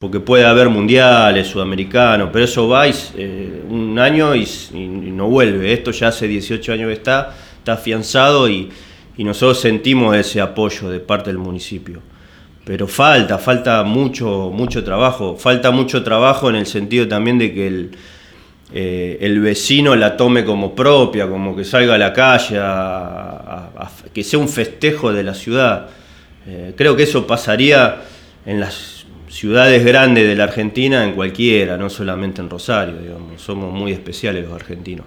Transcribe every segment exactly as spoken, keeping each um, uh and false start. Porque puede haber mundiales, sudamericanos, pero eso va y, eh, un año y, y no vuelve. Esto ya hace dieciocho años que está, está afianzado y, y nosotros sentimos ese apoyo de parte del municipio. Pero falta, falta mucho, mucho trabajo. Falta mucho trabajo en el sentido también de que el, eh, el vecino la tome como propia, como que salga a la calle, a, a, a, que sea un festejo de la ciudad. Eh, creo que eso pasaría en las ciudades grandes de la Argentina, en cualquiera, no solamente en Rosario, digamos. Somos muy especiales los argentinos.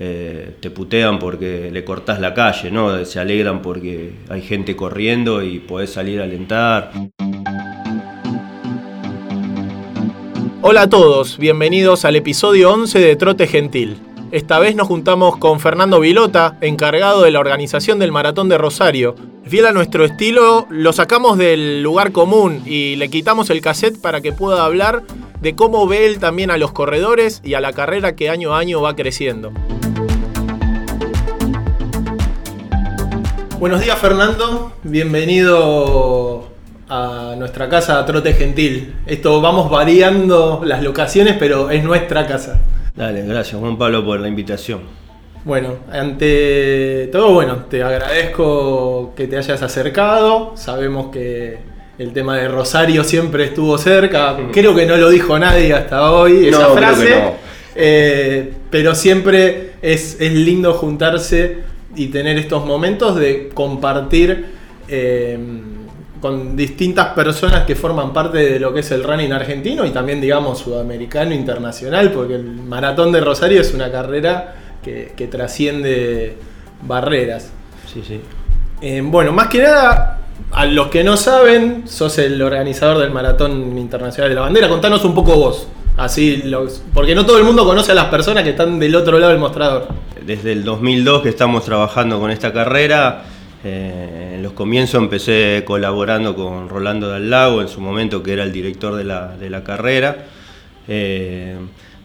Eh, te putean porque le cortás la calle, ¿no? Se alegran porque hay gente corriendo y podés salir a alentar. Hola a todos, bienvenidos al episodio once de Trote Gentil. Esta vez nos juntamos con Fernando Vilota, encargado de la organización del Maratón de Rosario. Fiel a nuestro estilo, lo sacamos del lugar común y le quitamos el cassette para que pueda hablar de cómo ve él también a los corredores y a la carrera que año a año va creciendo. Buenos días, Fernando, bienvenido a nuestra casa Trote Gentil. Esto vamos variando las locaciones, pero es nuestra casa. Dale, gracias Juan Pablo por la invitación. Bueno, ante todo, bueno, te agradezco que te hayas acercado. Sabemos que el tema de Rosario siempre estuvo cerca. Creo que no lo dijo nadie hasta hoy esa no, frase. Creo que no. eh, pero siempre es, es lindo juntarse y tener estos momentos de compartir eh, con distintas personas que forman parte de lo que es el running argentino y también, digamos, sudamericano, internacional, porque el Maratón de Rosario es una carrera Que, que trasciende barreras. Sí, sí. Eh, bueno, más que nada, a los que no saben, sos el organizador del Maratón Internacional de la Bandera. Contanos un poco vos, así los, porque no todo el mundo conoce a las personas que están del otro lado del mostrador. Desde el dos mil dos que estamos trabajando con esta carrera. Eh, en los comienzos empecé colaborando con Rolando Dal Lago, en su momento que era el director de la, de la carrera. Eh,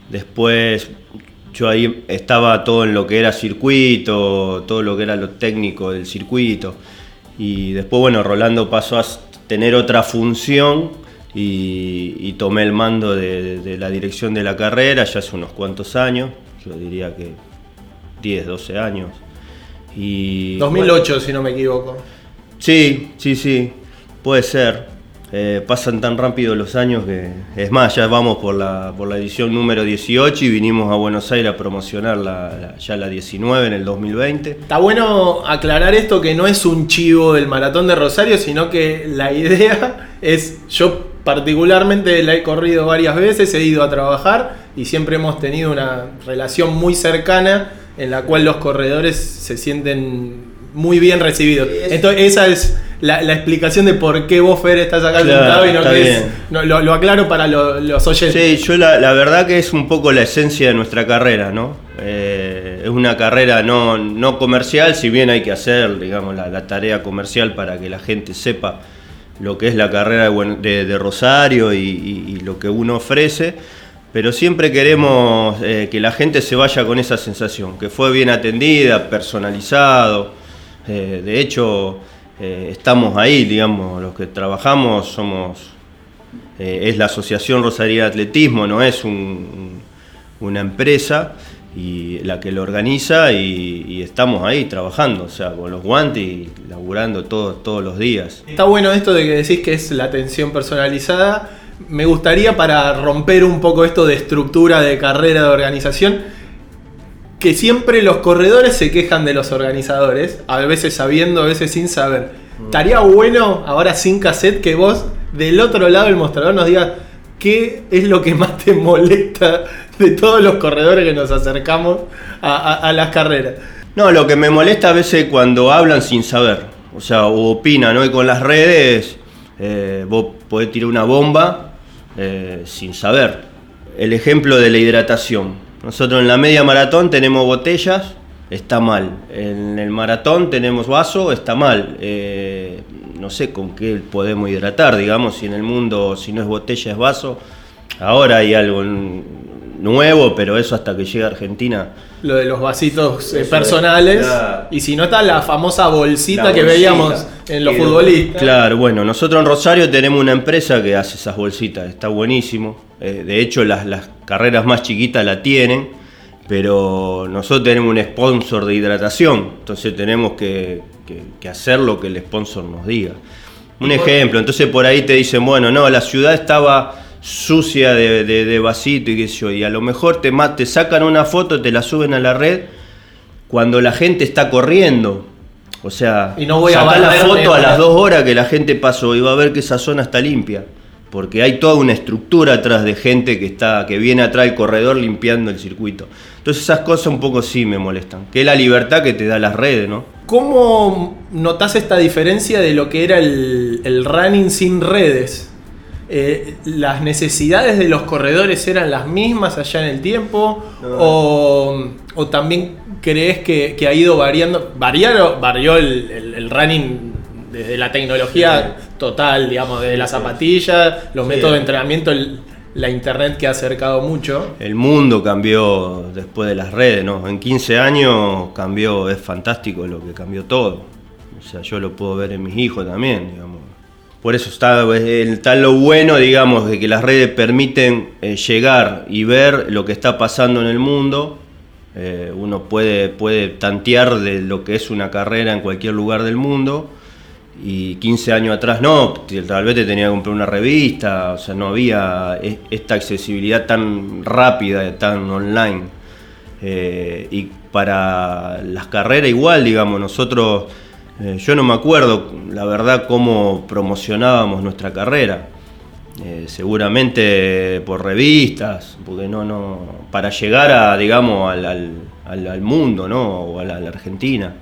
después... Yo ahí estaba todo en lo que era circuito, todo lo que era lo técnico del circuito. Y después, bueno, Rolando pasó a tener otra función y, y tomé el mando de, de la dirección de la carrera ya hace unos cuantos años, yo diría que diez, doce años. Y, dos mil ocho, bueno, si no me equivoco. Sí, sí, sí, puede ser. Eh, pasan tan rápido los años que... Es más, ya vamos por la, por la edición número dieciocho y vinimos a Buenos Aires a promocionar la, la, ya la diecinueve en el dos mil veinte. Está bueno aclarar esto, que no es un chivo del Maratón de Rosario, sino que la idea es... Yo particularmente la he corrido varias veces, he ido a trabajar y siempre hemos tenido una relación muy cercana en la cual los corredores se sienten muy bien recibidos. Entonces esa es... La, la explicación de por qué vos, Fer, estás acá sentado, claro, y no querés. No, lo, lo aclaro para lo, los oyentes. Sí, yo la, la verdad que es un poco la esencia de nuestra carrera, ¿no? Eh, es una carrera no, no comercial, si bien hay que hacer, digamos, la, la tarea comercial para que la gente sepa lo que es la carrera de, de, de Rosario y, y, y lo que uno ofrece. Pero siempre queremos eh, que la gente se vaya con esa sensación, que fue bien atendida, personalizado. Eh, de hecho... Eh, estamos ahí, digamos, los que trabajamos somos, eh, es la Asociación Rosarina de Atletismo, no es un, un, una empresa y la que lo organiza y, y estamos ahí trabajando, o sea, con los guantes y laburando todo, todos los días. Está bueno esto de que decís que es la atención personalizada. Me gustaría, para romper un poco esto de estructura de carrera de organización, que siempre los corredores se quejan de los organizadores, a veces sabiendo, a veces sin saber. Estaría bueno, ahora sin cassette, que vos del otro lado del mostrador nos digas qué es lo que más te molesta de todos los corredores que nos acercamos a, a, a las carreras. No, lo que me molesta a veces cuando hablan sin saber, o sea, o opinan, ¿no? Y con las redes eh, vos podés tirar una bomba eh, sin saber. El ejemplo de la hidratación. Nosotros en la media maratón tenemos botellas, está mal. En el maratón tenemos vaso, está mal. Eh, no sé con qué podemos hidratar, digamos, si en el mundo, si no es botella, es vaso. Ahora hay algo, nuevo, pero eso hasta que llegue a Argentina. Lo de los vasitos eh, personales, es, claro. Y si no está la famosa bolsita, la bolsita que veíamos en los futbolistas. Claro, bueno, nosotros en Rosario tenemos una empresa que hace esas bolsitas, está buenísimo. Eh, de hecho, las, las carreras más chiquitas la tienen, pero nosotros tenemos un sponsor de hidratación, entonces tenemos que, que, que hacer lo que el sponsor nos diga. Un ejemplo, entonces por ahí te dicen, bueno, no, la ciudad estaba sucia de, de, de vasito y qué sé yo, y a lo mejor te, te sacan una foto, te la suben a la red cuando la gente está corriendo. O sea, y no voy sacá a la foto a las dos horas que la gente pasó y va a ver que esa zona está limpia. Porque hay toda una estructura atrás de gente que está, que viene atrás del corredor limpiando el circuito. Entonces esas cosas un poco sí me molestan, que es la libertad que te da las redes, ¿no? ¿Cómo notás esta diferencia de lo que era el, el running sin redes? Eh, ¿Las necesidades de los corredores eran las mismas allá en el tiempo? No. O, ¿O también crees que, que ha ido variando? Variaron, varió el, el, el running desde la tecnología sí. total, digamos, desde las zapatillas, los sí. métodos de entrenamiento, el, la internet que ha acercado mucho. El mundo cambió después de las redes, ¿no? En quince años cambió, es fantástico lo que cambió todo. O sea, yo lo puedo ver en mis hijos también, digamos. Por eso está, está lo bueno, digamos, de que las redes permiten eh, llegar y ver lo que está pasando en el mundo. Eh, uno puede, puede tantear de lo que es una carrera en cualquier lugar del mundo. Y quince años atrás no, tal vez te tenía que comprar una revista, o sea, no había esta accesibilidad tan rápida, tan online. Eh, y para las carreras igual, digamos, nosotros, eh, yo no me acuerdo, la verdad, cómo promocionábamos nuestra carrera. Eh, seguramente por revistas, porque no, no, para llegar a, digamos, al, al, al mundo, ¿no? O a la, a la Argentina.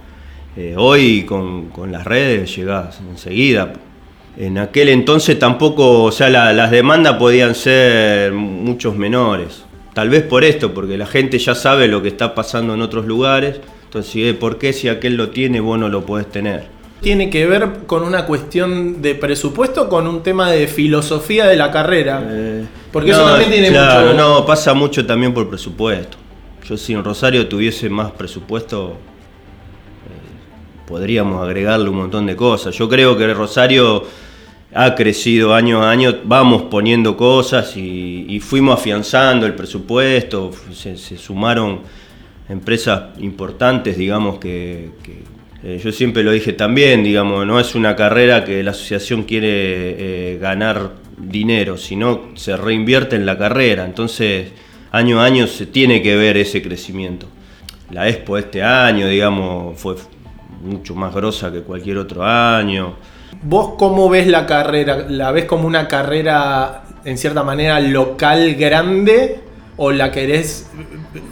Eh, hoy con, con las redes llegás enseguida. En aquel entonces tampoco, o sea, la, las demandas podían ser muchos menores. Tal vez por esto, porque la gente ya sabe lo que está pasando en otros lugares. Entonces, eh, ¿por qué si aquel lo tiene, vos no lo podés tener? ¿Tiene que ver con una cuestión de presupuesto o con un tema de filosofía de la carrera? Eh, porque no, eso también tiene claro, mucho... No, pasa mucho también por presupuesto. Yo si en Rosario tuviese más presupuesto... Podríamos agregarle un montón de cosas. Yo creo que Rosario ha crecido año a año, vamos poniendo cosas y, y fuimos afianzando el presupuesto, se, se sumaron empresas importantes, digamos, que, que eh, yo siempre lo dije también, digamos, no es una carrera que la asociación quiere eh, ganar dinero, sino se reinvierte en la carrera, entonces año a año se tiene que ver ese crecimiento. La Expo este año, digamos, fue... mucho más grosa que cualquier otro año. ¿Vos cómo ves la carrera? ¿La ves como una carrera en cierta manera local grande? ¿O la querés,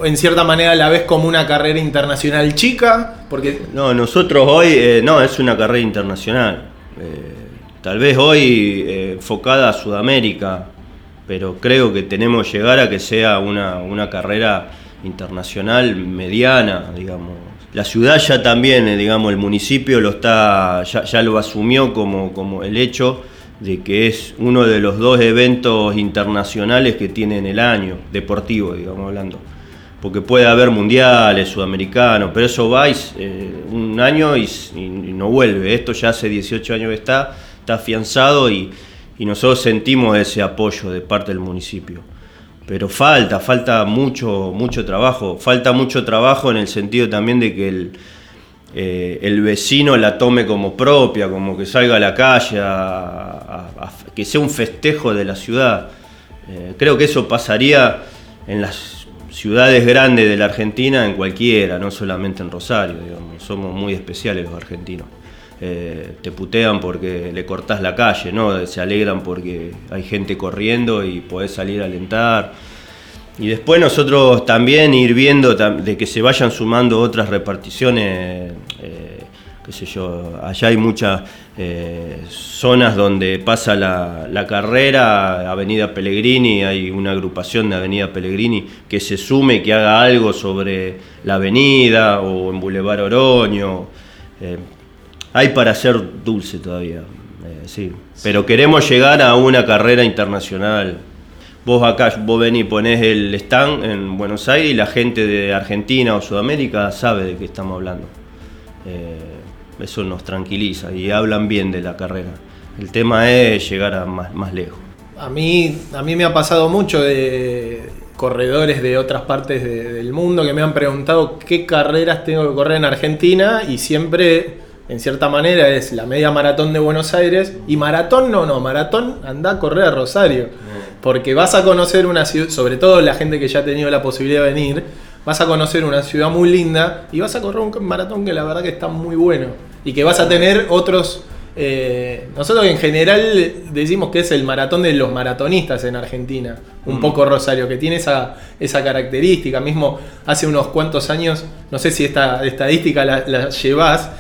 en cierta manera la ves como una carrera internacional chica? Porque... No, nosotros hoy, eh, no, es una carrera internacional. Eh, tal vez hoy eh, enfocada a Sudamérica, pero creo que tenemos que llegar a que sea una, una carrera internacional mediana, digamos. La ciudad ya también, digamos, el municipio lo está, ya, ya lo asumió como, como el hecho de que es uno de los dos eventos internacionales que tiene en el año, deportivo, digamos, hablando. Porque puede haber mundiales, sudamericanos, pero eso va y, eh, un año y, y, y no vuelve. Esto ya hace dieciocho años que está, está afianzado y, y nosotros sentimos ese apoyo de parte del municipio. Pero falta, falta mucho, mucho trabajo. Falta mucho trabajo en el sentido también de que el, eh, el vecino la tome como propia, como que salga a la calle, a, a, a, que sea un festejo de la ciudad. Eh, creo que eso pasaría en las ciudades grandes de la Argentina, en cualquiera, no solamente en Rosario, digamos. Somos muy especiales los argentinos. Eh, te putean porque le cortás la calle, ¿no? Se alegran porque hay gente corriendo y podés salir a alentar. Y después nosotros también ir viendo de que se vayan sumando otras reparticiones, eh, qué sé yo, allá hay muchas eh, zonas donde pasa la, la carrera, Avenida Pellegrini, hay una agrupación de Avenida Pellegrini que se sume, que haga algo sobre la avenida o en Boulevard Oroño. Eh, Hay para ser dulce todavía, eh, sí. Pero queremos llegar a una carrera internacional. Vos acá, vos venís, ponés el stand en Buenos Aires y la gente de Argentina o Sudamérica sabe de qué estamos hablando. Eh, eso nos tranquiliza y hablan bien de la carrera. El tema es llegar a más, más lejos. A mí, a mí me ha pasado mucho de corredores de otras partes de, del mundo que me han preguntado qué carreras tengo que correr en Argentina y siempre... En cierta manera es la media maratón de Buenos Aires y maratón no, no, maratón anda a correr a Rosario. Porque vas a conocer una ciudad, sobre todo la gente que ya ha tenido la posibilidad de venir, vas a conocer una ciudad muy linda y vas a correr un maratón que la verdad que está muy bueno. Y que vas a tener otros... Eh, nosotros en general decimos que es el maratón de los maratonistas en Argentina. Un mm. poco Rosario, que tiene esa, esa característica. Mismo hace unos cuantos años, no sé si esta estadística la, la llevás,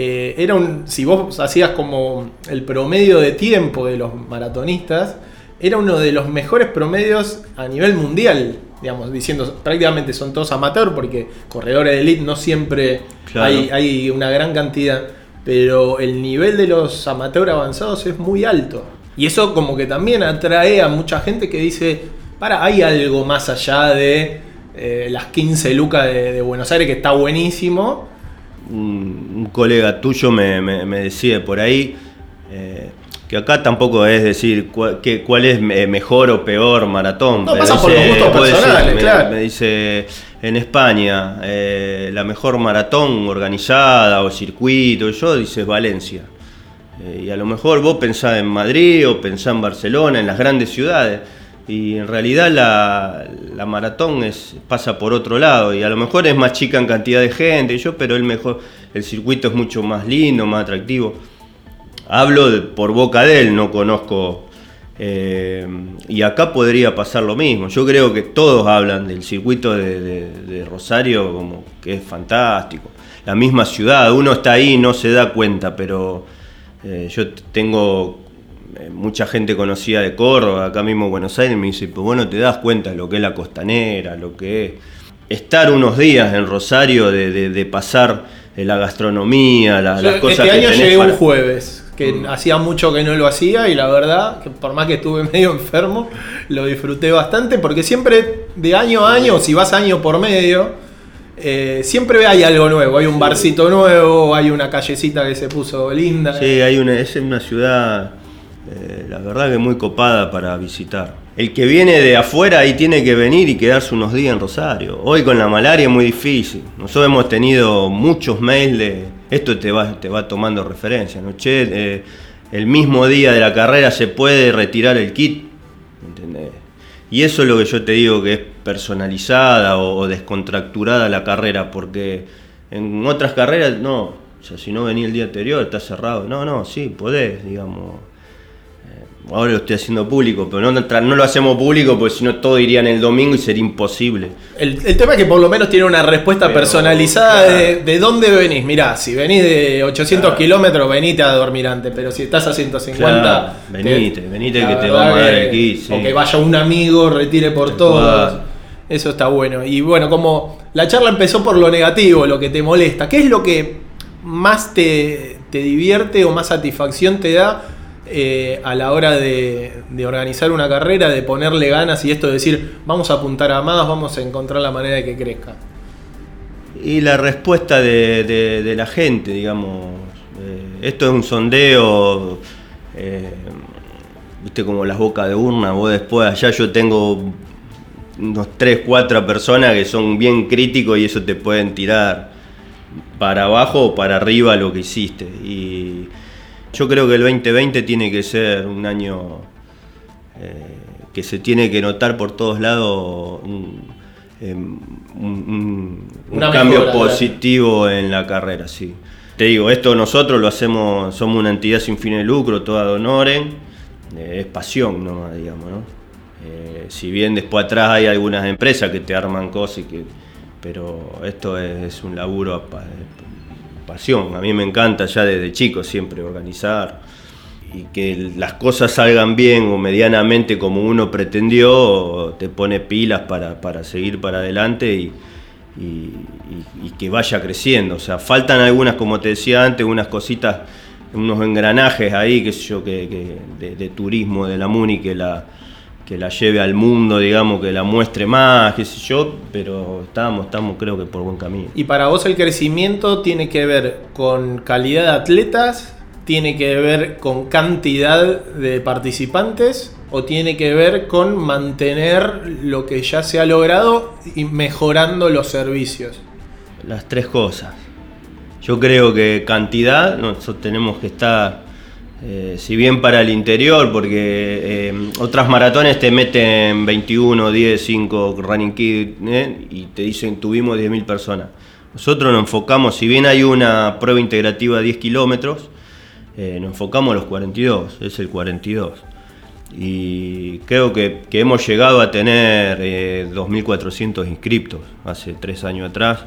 Eh, era un, si vos hacías como el promedio de tiempo de los maratonistas, era uno de los mejores promedios a nivel mundial, digamos, diciendo prácticamente son todos amateurs porque corredores de elite no siempre claro. hay, hay una gran cantidad, pero el nivel de los amateurs avanzados es muy alto y eso como que también atrae a mucha gente que dice, para, hay algo más allá de eh, las quince lucas de, de Buenos Aires, que está buenísimo. Un colega tuyo me, me, me decía por ahí eh, que acá tampoco es decir cuál, que, cuál es mejor o peor maratón. No, pasa por los gustos personales, decir, claro. Me, me dice, en España eh, la mejor maratón organizada o circuito, yo dices Valencia. Eh, y a lo mejor vos pensás en Madrid o pensás en Barcelona, en las grandes ciudades. Y en realidad la, la maratón es, pasa por otro lado y a lo mejor es más chica en cantidad de gente, y yo, pero el mejor, el circuito es mucho más lindo, más atractivo. Hablo de, por boca de él, no conozco. Eh, y acá podría pasar lo mismo. Yo creo que todos hablan del circuito de, de, de Rosario como que es fantástico. La misma ciudad, uno está ahí y no se da cuenta, pero eh, yo tengo... Mucha gente conocida de Córdoba, acá mismo en Buenos Aires, me dice, pues bueno, te das cuenta de lo que es la costanera, lo que es estar unos días en Rosario, de, de, de pasar la gastronomía, la, o sea, las cosas este que tenés. Este año llegué para... un jueves, que mm. hacía mucho que no lo hacía y la verdad, que por más que estuve medio enfermo, lo disfruté bastante, porque siempre de año a año, si vas año por medio... Eh, siempre hay algo nuevo, hay un barcito nuevo, hay una callecita que se puso linda. Sí, eh. hay una, es una ciudad... Eh, la verdad que muy copada para visitar. El que viene de afuera ahí tiene que venir y quedarse unos días en Rosario. Hoy con la malaria es muy difícil. Nosotros hemos tenido muchos mails de... Esto te va, te va tomando referencia, ¿no? Che, eh, el mismo día de la carrera se puede retirar el kit, ¿entendés? Y eso es lo que yo te digo que es personalizada o, o descontracturada la carrera, porque en otras carreras, no, o sea, si no venís el día anterior está cerrado. No, no, sí, podés, digamos... Ahora lo estoy haciendo público, pero no, no lo hacemos público porque si no todo iría en el domingo y sería imposible. El, el tema es que por lo menos tiene una respuesta pero, personalizada claro. de, de dónde venís. Mirá, si venís de ochocientos claro. kilómetros, venite a dormir antes, pero si estás a ciento cincuenta... Claro. Venite, te, venite que te va a dar aquí. Sí. O que vaya un amigo, retire por todos. Eso está bueno. Y bueno, como la charla empezó por lo negativo, lo que te molesta, ¿qué es lo que más te, te divierte o más satisfacción te da Eh, a la hora de, de organizar una carrera, de ponerle ganas y esto de decir vamos a apuntar a más, vamos a encontrar la manera de que crezca? Y la respuesta de, de, de la gente, digamos, eh, esto es un sondeo, eh, viste como las bocas de urna, vos después allá yo tengo unos tres, cuatro personas que son bien críticos y eso te pueden tirar para abajo o para arriba lo que hiciste. Y yo creo que el veinte veinte tiene que ser un año eh, que se tiene que notar por todos lados un, un, un, un cambio mejora, positivo ¿verdad? En la carrera, sí. Te digo, esto nosotros lo hacemos, somos una entidad sin fines de lucro, toda ad honorem, eh, es pasión nomás, digamos, ¿no? Eh, si bien después atrás hay algunas empresas que te arman cosas, y que, pero esto es, es un laburo a, a, pasión. A mí me encanta ya desde chico siempre organizar y que las cosas salgan bien o medianamente como uno pretendió, te pone pilas para, para seguir para adelante y, y, y, y que vaya creciendo. O sea, faltan algunas, como te decía antes, unas cositas, unos engranajes ahí, qué sé yo, que, que de, de turismo de la MUNI que la que la lleve al mundo, digamos, que la muestre más, qué sé yo, pero estamos, estamos creo que por buen camino. ¿Y para vos el crecimiento tiene que ver con calidad de atletas, tiene que ver con cantidad de participantes o tiene que ver con mantener lo que ya se ha logrado y mejorando los servicios? Las tres cosas. Yo creo que cantidad, nosotros tenemos que estar... Eh, si bien para el interior, porque eh, otras maratones te meten veintiuno, diez, cinco running kid eh, y te dicen tuvimos diez mil personas. Nosotros nos enfocamos, si bien hay una prueba integrativa de diez kilómetros, eh, nos enfocamos a los cuarenta y dos, es el cuarenta y dos. Y creo que, que hemos llegado a tener eh, dos mil cuatrocientos inscriptos hace tres años atrás.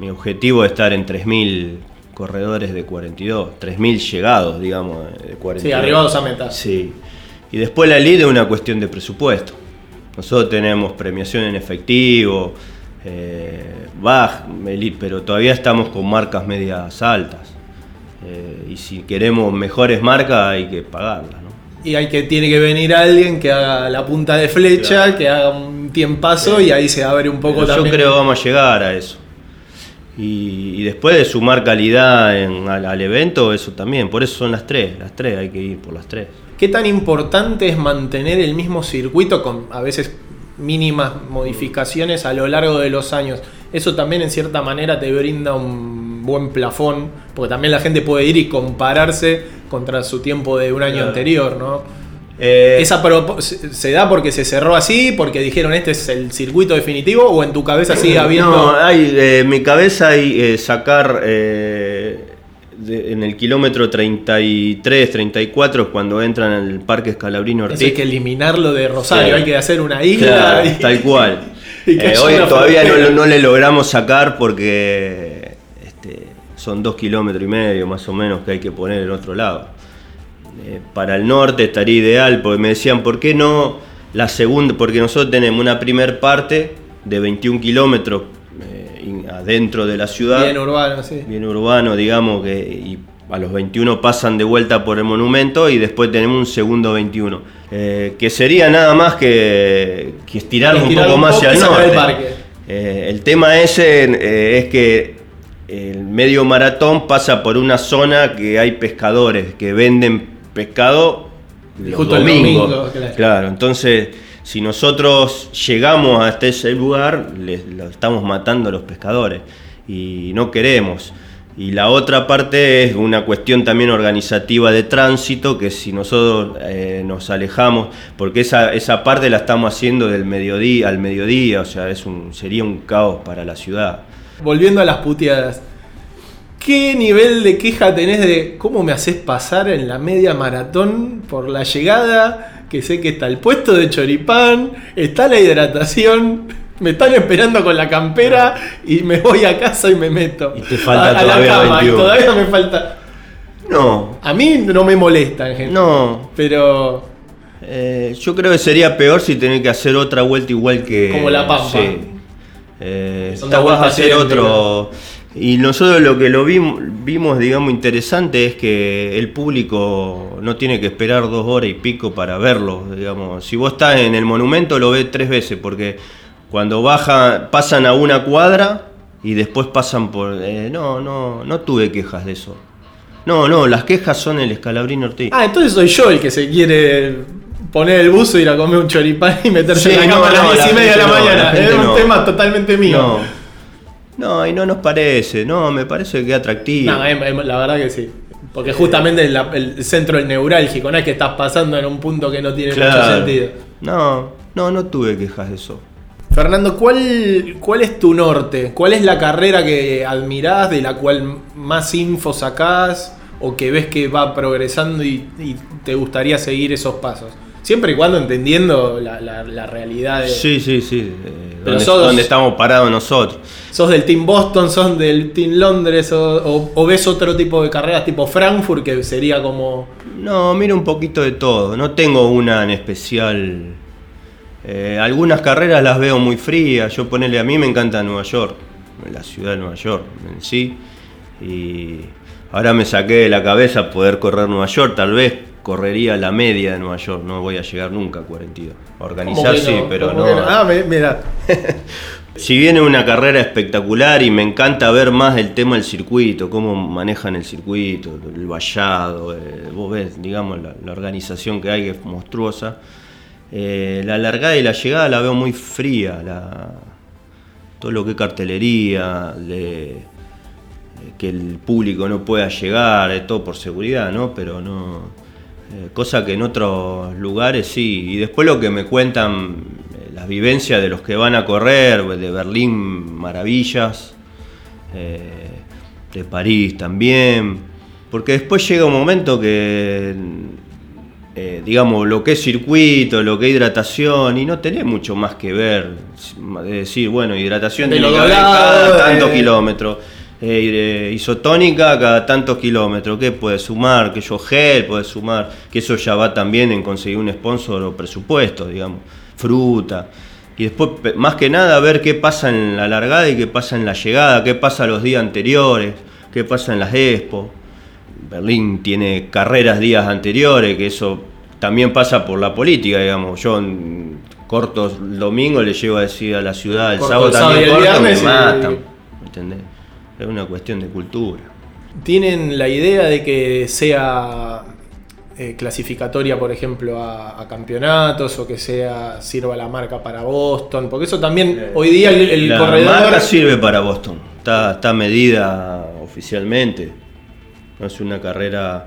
Mi objetivo es estar en tres mil corredores de cuarenta y dos, tres mil llegados, digamos, de cuarenta y dos. Sí, arribados a meta. Sí. Y después la elite es una cuestión de presupuesto. Nosotros tenemos premiación en efectivo, eh, baja, elite, pero todavía estamos con marcas medias altas. Eh, y si queremos mejores marcas hay que pagarlas, ¿no? Y hay que, tiene que venir alguien que haga la punta de flecha, claro, que haga un tiempazo, sí, y ahí se abre un poco pero también. Yo creo que vamos a llegar a eso. Y, y después de sumar calidad en, al, al evento, eso también. Por eso son las tres, las tres, hay que ir por las tres. ¿Qué tan importante es mantener el mismo circuito con a veces mínimas modificaciones a lo largo de los años? Eso también en cierta manera te brinda un buen plafón, porque también la gente puede ir y compararse contra su tiempo de un año claro. anterior, ¿no? Eh, Esa pro- ¿Se da porque se cerró así? ¿Porque dijeron este es el circuito definitivo? ¿O en tu cabeza sigue habiendo...? No, hay, eh, en mi cabeza hay eh, sacar eh, de, en el kilómetro treinta y tres, treinta y cuatro cuando entran al Parque Scalabrini Ortiz. Hay que eliminarlo de Rosario, sí. Hay que hacer una isla. Claro, y, tal cual. Y eh, hoy todavía no, no le logramos sacar porque este, son dos kilómetros y medio más o menos que hay que poner en otro lado. Para el norte estaría ideal, porque me decían, ¿por qué no la segunda? Porque nosotros tenemos una primer parte de veintiún kilómetros eh, adentro de la ciudad. Bien urbano, sí. Bien urbano, digamos, que y a los veintiuno pasan de vuelta por el monumento y después tenemos un segundo veintiuno. Eh, que sería nada más que, que estirarlo un poco un más poco hacia el norte. El, parque. Eh, el tema ese eh, es que el medio maratón pasa por una zona que hay pescadores que venden pescado los justo domingos. El domingo, claro. claro, entonces si nosotros llegamos hasta ese lugar, les, lo estamos matando a los pescadores y no queremos. Y la otra parte es una cuestión también organizativa de tránsito, que si nosotros eh, nos alejamos, porque esa, esa parte la estamos haciendo del mediodía al mediodía, o sea, es un, sería un caos para la ciudad. Volviendo a las puteadas. ¿Qué nivel de queja tenés de cómo me haces pasar en la media maratón por la llegada? Que sé que está el puesto de choripán, está la hidratación, me están esperando con la campera y me voy a casa y me meto. Y te falta a, todavía a la cama, veintiuno. Todavía me falta. No. A mí no me molestan, gente. No. Pero... Eh, yo creo que sería peor si tenés que hacer otra vuelta igual que... Como la Pampa. Sí. Eh, esta vas a hacer otro... Y nosotros lo que lo vimos, vimos, digamos, interesante es que el público no tiene que esperar dos horas y pico para verlo, digamos. Si vos estás en el monumento lo ves tres veces, porque cuando baja pasan a una cuadra y después pasan por... Eh, no, no, no tuve quejas de eso. No, no, las quejas son el Scalabrini Ortiz. Ah, entonces soy yo el que se quiere... poner el buzo, ir a comer un choripán y meterse sí, en la no, cama no, a las diez y media de la no, mañana. La es un no. tema totalmente mío. No. no, y no nos parece. No, me parece que es atractivo. No, la verdad que sí. Porque justamente el, el centro es neurálgico, no es que estás pasando en un punto que no tiene claro. mucho sentido. No, no, no tuve quejas de eso. Fernando, ¿cuál, ¿cuál es tu norte? ¿Cuál es la carrera que admirás, de la cual más info sacás o que ves que va progresando y, y te gustaría seguir esos pasos? Siempre y cuando entendiendo la, la, la realidad de... Sí, sí, sí. Eh, Pero donde, sos, donde estamos parados nosotros. ¿Sos del Team Boston, sos del Team Londres o, o, o ves otro tipo de carreras tipo Frankfurt que sería como...? No, miro un poquito de todo. No tengo una en especial. Eh, algunas carreras las veo muy frías. Yo ponele, a mí me encanta Nueva York. La ciudad de Nueva York en sí. Y ahora me saqué de la cabeza poder correr Nueva York tal vez. correría la media de Nueva York, no voy a llegar nunca a cuarenta y dos. A organizar sí, no, pero no. A... Ah, mira. Si viene una carrera espectacular y me encanta ver más el tema del circuito, cómo manejan el circuito, el vallado, eh, vos ves, digamos, la, la organización que hay que es monstruosa. Eh, la largada y la llegada la veo muy fría, la, todo lo que es cartelería, de, que el público no pueda llegar, es todo por seguridad, ¿no? Pero no... Eh, cosa que en otros lugares sí. Y después lo que me cuentan, eh, las vivencias de los que van a correr, de Berlín, maravillas, eh, de París también. Porque después llega un momento que, eh, digamos, lo que es circuito, lo que es hidratación, y no tenés mucho más que ver. Es decir, bueno, hidratación tiene que haber cada tantos eh. kilómetros. Eh, isotónica cada tantos kilómetros, que puede sumar, que yo gel puede sumar, que eso ya va también en conseguir un sponsor o presupuesto, digamos, fruta. Y después, más que nada, ver qué pasa en la largada y qué pasa en la llegada, qué pasa los días anteriores, qué pasa en las expos. Berlín tiene carreras días anteriores, que eso también pasa por la política, digamos. Yo corto el domingo, le llevo a decir a la ciudad, el corto, sábado también el corto, me matan, ¿entendés? Es una cuestión de cultura. ¿Tienen la idea de que sea eh, clasificatoria, por ejemplo, a, a campeonatos, o que sea sirva la marca para Boston? Porque eso también, eh, hoy día el, el la corredor... La marca sirve para Boston, está, está medida oficialmente. No es una carrera...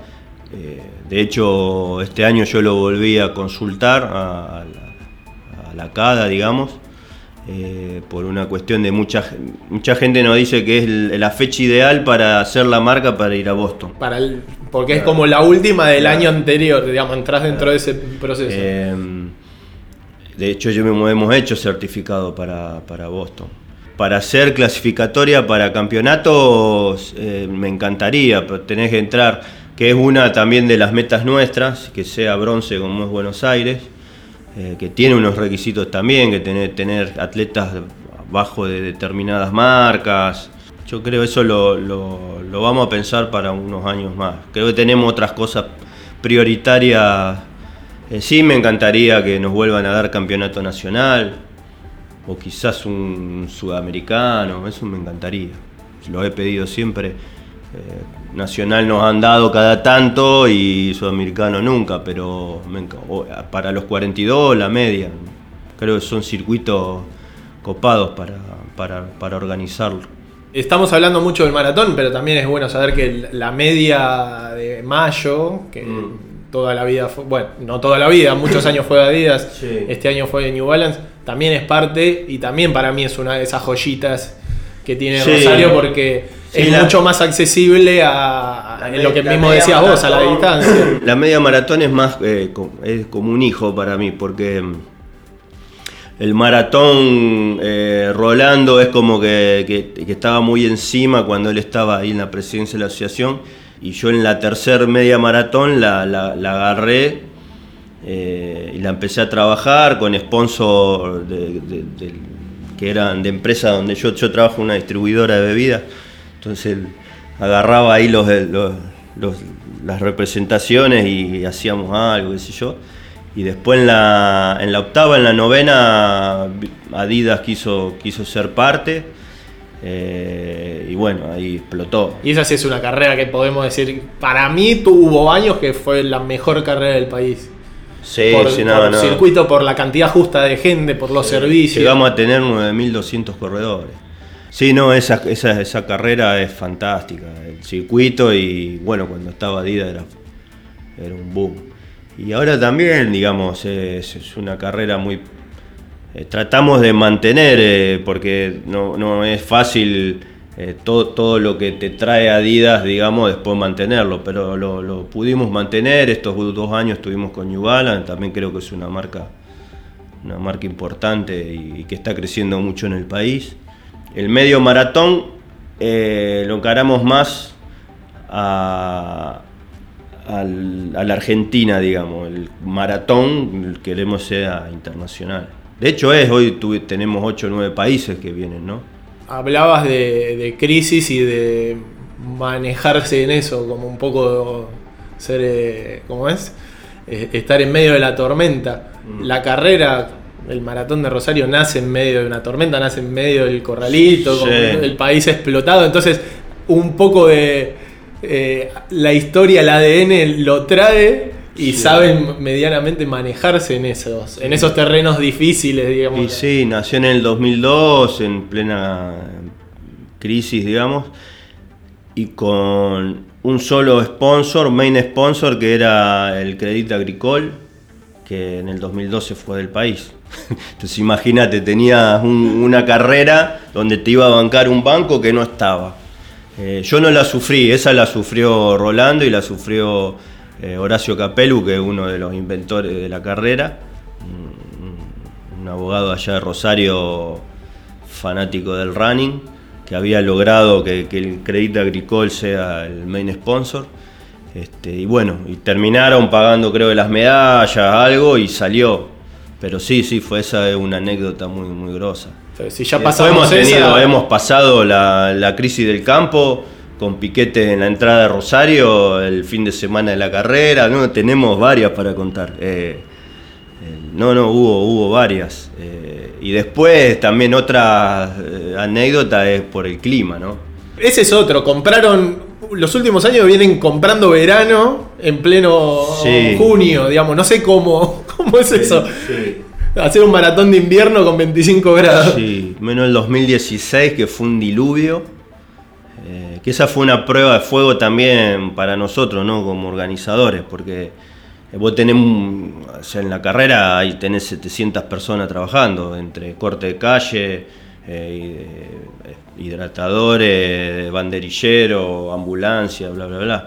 Eh, de hecho, este año yo lo volví a consultar a, a, la, a la CADA, digamos. Eh, por una cuestión de mucha, mucha gente nos dice que es la fecha ideal para hacer la marca para ir a Boston. Para el, porque es como la última del año anterior, digamos, entras dentro de ese proceso. Eh, de hecho, yo me, hemos hecho certificado para, para Boston. Para ser clasificatoria para campeonatos, eh, me encantaría, pero tenés que entrar, que es una también de las metas nuestras, que sea bronce como es Buenos Aires. Eh, que tiene unos requisitos también, que tener, tener atletas bajo de determinadas marcas. Yo creo eso lo, lo, lo vamos a pensar para unos años más. Creo que tenemos otras cosas prioritarias. Eh, sí, me encantaría que nos vuelvan a dar campeonato nacional, o quizás un sudamericano, eso me encantaría. Lo he pedido siempre. Eh, Nacional nos han dado cada tanto y sudamericano nunca, pero para los cuarenta y dos la media, creo que son circuitos copados para, para, para organizarlo. Estamos hablando mucho del maratón, pero también es bueno saber que la media de mayo, que mm. toda la vida fue, bueno, no toda la vida, muchos años fue de Adidas, sí. Este año fue de New Balance, también es parte, y también para mí es una de esas joyitas que tiene sí. Rosario, porque... Sí, es la, mucho más accesible a, a media, lo que mismo decías maratón, vos, a la distancia. La media maratón es más eh, es como un hijo para mí, porque el maratón eh, Rolando es como que, que, que estaba muy encima cuando él estaba ahí en la presidencia de la asociación, y yo en la tercer media maratón la, la, la agarré eh, y la empecé a trabajar con sponsor de, de, de, que eran de empresa donde yo, yo trabajo, una distribuidora de bebidas. Entonces agarraba ahí los, los, los, las representaciones y hacíamos algo, qué sé yo. Y después en la, en la octava, en la novena, Adidas quiso, quiso ser parte. Eh, y bueno, ahí explotó. Y esa sí es una carrera que podemos decir, para mí tuvo años que fue la mejor carrera del país. Sí, por, sí, nada, por nada. Circuito, por la cantidad justa de gente, por los sí, servicios. Llegamos a tener nueve mil doscientos corredores. Sí, no, esa, esa, esa carrera es fantástica, el circuito, y bueno, cuando estaba Adidas era, era un boom. Y ahora también, digamos, es, es una carrera muy... Eh, tratamos de mantener, eh, porque no, no es fácil eh, todo, todo lo que te trae Adidas, digamos, después mantenerlo, pero lo, lo pudimos mantener. Estos dos años estuvimos con New Balance, también creo que es una marca, una marca importante y, y que está creciendo mucho en el país. El medio maratón eh, lo encaramos más a, a, a la Argentina, digamos. El maratón queremos sea internacional. De hecho es, hoy tu, tenemos ocho o nueve países que vienen, ¿no? Hablabas de, de crisis y de manejarse en eso, como un poco ser, ¿cómo es? eh, estar en medio de la tormenta. Mm. La carrera, el maratón de Rosario nace en medio de una tormenta, nace en medio del corralito, sí. con el país explotado. Entonces, un poco de eh, la historia, el A D N lo trae y sí. saben medianamente manejarse en esos, en esos terrenos difíciles, digamos. Y sí, nació en el dos mil dos, en plena crisis, digamos, y con un solo sponsor, main sponsor, que era el Crédit Agricole, que en el dos mil doce fue del país. Entonces imagínate, tenías un, una carrera donde te iba a bancar un banco que no estaba. Eh, yo no la sufrí, esa la sufrió Rolando y la sufrió eh, Horacio Capelu, que es uno de los inventores de la carrera, un, un abogado allá de Rosario, fanático del running, que había logrado que, que el Crédit Agricole sea el main sponsor. Este, y bueno, y terminaron pagando, creo, las medallas, algo, y salió. Pero sí, sí, fue esa una anécdota muy, muy grosa. Entonces, si ya pasamos hemos, tenido, esa... hemos pasado la, la crisis del campo, con piquete en la entrada de Rosario, el fin de semana de la carrera, no, tenemos varias para contar. Eh, eh, no, no, hubo, hubo varias. Eh, y después también otra eh, anécdota es por el clima, ¿no? Ese es otro, compraron... Los últimos años vienen comprando verano en pleno sí. junio, digamos. No sé cómo, cómo es sí, eso. Sí. Hacer un maratón de invierno con veinticinco grados. Sí, menos el dos mil dieciséis, que fue un diluvio. Eh, que esa fue una prueba de fuego también para nosotros, ¿no? Como organizadores, porque vos tenés, o sea, en la carrera ahí tenés setecientas personas trabajando, entre corte de calle, eh, hidratadores, banderillero, ambulancia, bla, bla, bla.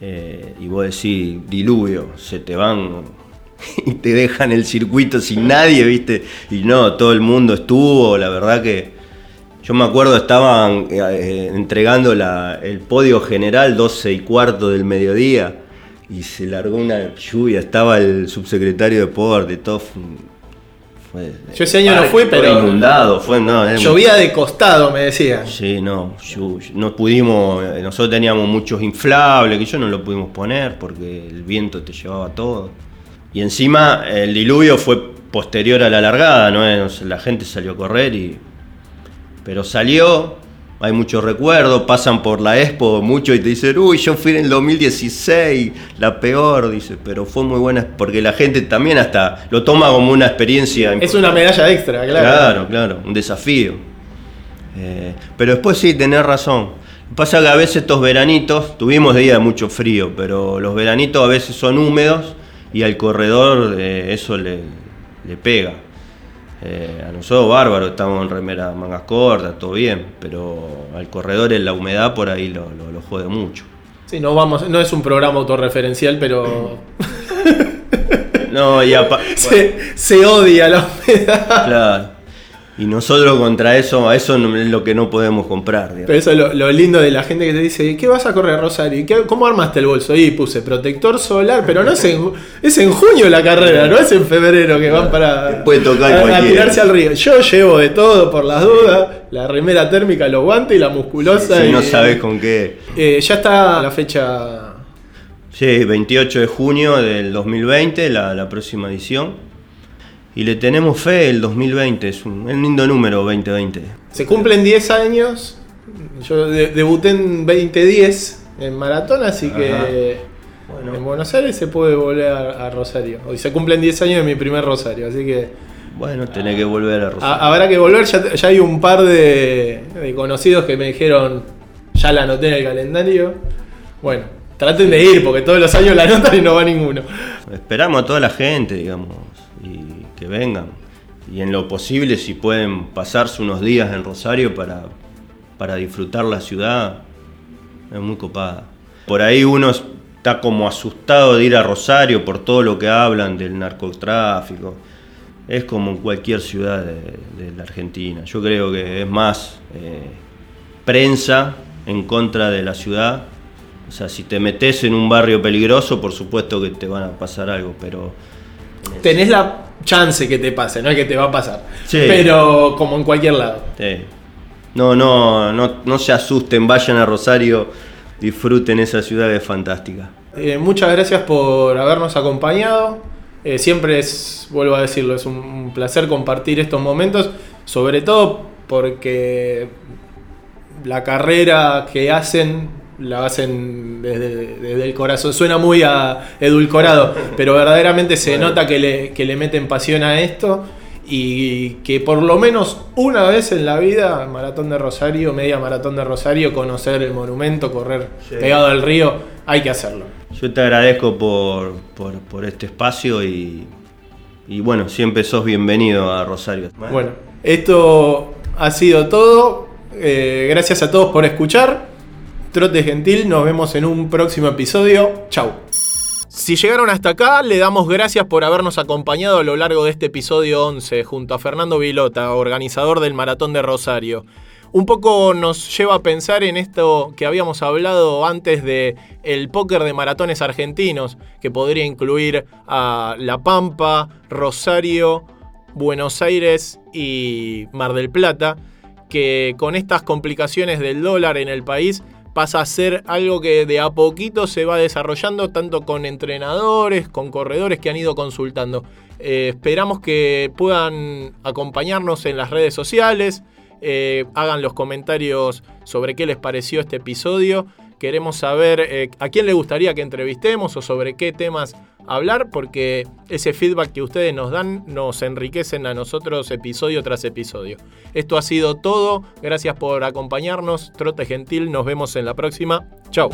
Eh, y vos decís, diluvio, se te van y te dejan el circuito sin nadie, ¿viste? Y no, todo el mundo estuvo, la verdad que... Yo me acuerdo, estaban eh, entregando la, el podio general, doce y cuarto del mediodía, y se largó una lluvia, estaba el subsecretario de deporte, todo... Fue, Fue, yo ese año no fui, pero inundado, fue, no, llovía muy... de costado, me decían. Sí, no, yo, no pudimos, nosotros teníamos muchos inflables que yo no lo pudimos poner porque el viento te llevaba todo. Y encima el diluvio fue posterior a la largada, ¿no? La gente salió a correr y pero salió, hay muchos recuerdos, pasan por la expo mucho y te dicen, uy, yo fui en el dos mil dieciséis, la peor, dice, pero fue muy buena, porque la gente también hasta lo toma como una experiencia importante. Es una medalla extra, claro. Claro, claro, un desafío. Eh, pero después sí, tenés razón. Pasa que a veces estos veranitos, tuvimos días de mucho frío, pero los veranitos a veces son húmedos y al corredor eh, eso le, le pega. Eh, a nosotros bárbaro, estamos en remera mangas cortas, todo bien, pero al corredor en la humedad por ahí lo, lo, lo jode mucho. Sí, no vamos, no es un programa autorreferencial, pero... no, y apa- se, bueno. se odia la humedad. Claro. Y nosotros contra eso, a eso es lo que no podemos comprar, digamos. Pero eso es lo, lo lindo de la gente que te dice, ¿qué vas a correr, Rosario? ¿Qué, ¿Cómo armaste el bolso? Y puse protector solar, pero no es en, es en junio la carrera, no es en febrero que van para tocar a, a tirarse al río. Yo llevo de todo por las dudas, la remera térmica, los guantes y la musculosa. Sí, si y, no sabes con qué. Eh, ya está la fecha... Sí, veintiocho de junio del dos mil veinte, la, la próxima edición. Y le tenemos fe el dos mil veinte, es un, un lindo número veinte veinte. Se cumplen diez años, yo de, debuté en veinte diez en maratón, así que bueno. En Buenos Aires se puede volver a, a Rosario. Hoy se cumplen diez años de mi primer Rosario, así que... Bueno, tenés ah, que volver a Rosario. A, habrá que volver, ya, ya hay un par de, de conocidos que me dijeron, ya la anoté en el calendario, bueno, traten de ir porque todos los años la anotan y no va ninguno. Esperamos a toda la gente, digamos, y... que vengan, y en lo posible si pueden pasarse unos días en Rosario para, para disfrutar la ciudad, es muy copada. Por ahí uno está como asustado de ir a Rosario por todo lo que hablan del narcotráfico, es como en cualquier ciudad de, de la Argentina, yo creo que es más eh, prensa en contra de la ciudad, o sea, si te metes en un barrio peligroso por supuesto que te van a pasar algo, pero... Tenés la chance que te pase, no es que te va a pasar, sí. Pero como en cualquier lado. Sí. No, no, no, no se asusten, vayan a Rosario, disfruten esa ciudad que es fantástica. eh, muchas gracias por habernos acompañado. Eh, siempre es, vuelvo a decirlo, es un placer compartir estos momentos, sobre todo porque la carrera que hacen, la hacen desde, desde el corazón. Suena muy a edulcorado, pero verdaderamente se nota que le, que le meten pasión a esto y que por lo menos una vez en la vida, Maratón de Rosario, media Maratón de Rosario, conocer el monumento, correr sí. pegado al río, hay que hacerlo. Yo te agradezco por, por, por este espacio y, y bueno, siempre sos bienvenido a Rosario. Bueno, esto ha sido todo. Eh, gracias a todos por escuchar. Trote Gentil, nos vemos en un próximo episodio. Chau. Si llegaron hasta acá, le damos gracias por habernos acompañado a lo largo de este episodio once, junto a Fernando Vilota, organizador del Maratón de Rosario. Un poco nos lleva a pensar en esto que habíamos hablado antes de el póker de maratones argentinos, que podría incluir a La Pampa, Rosario, Buenos Aires y Mar del Plata, que con estas complicaciones del dólar en el país pasa a ser algo que de a poquito se va desarrollando, tanto con entrenadores, con corredores que han ido consultando. Eh, esperamos que puedan acompañarnos en las redes sociales, eh, hagan los comentarios sobre qué les pareció este episodio. Queremos saber eh, a quién le gustaría que entrevistemos o sobre qué temas hablar, porque ese feedback que ustedes nos dan nos enriquecen a nosotros episodio tras episodio. Esto ha sido todo. Gracias por acompañarnos. Trote Gentil, nos vemos en la próxima. Chau.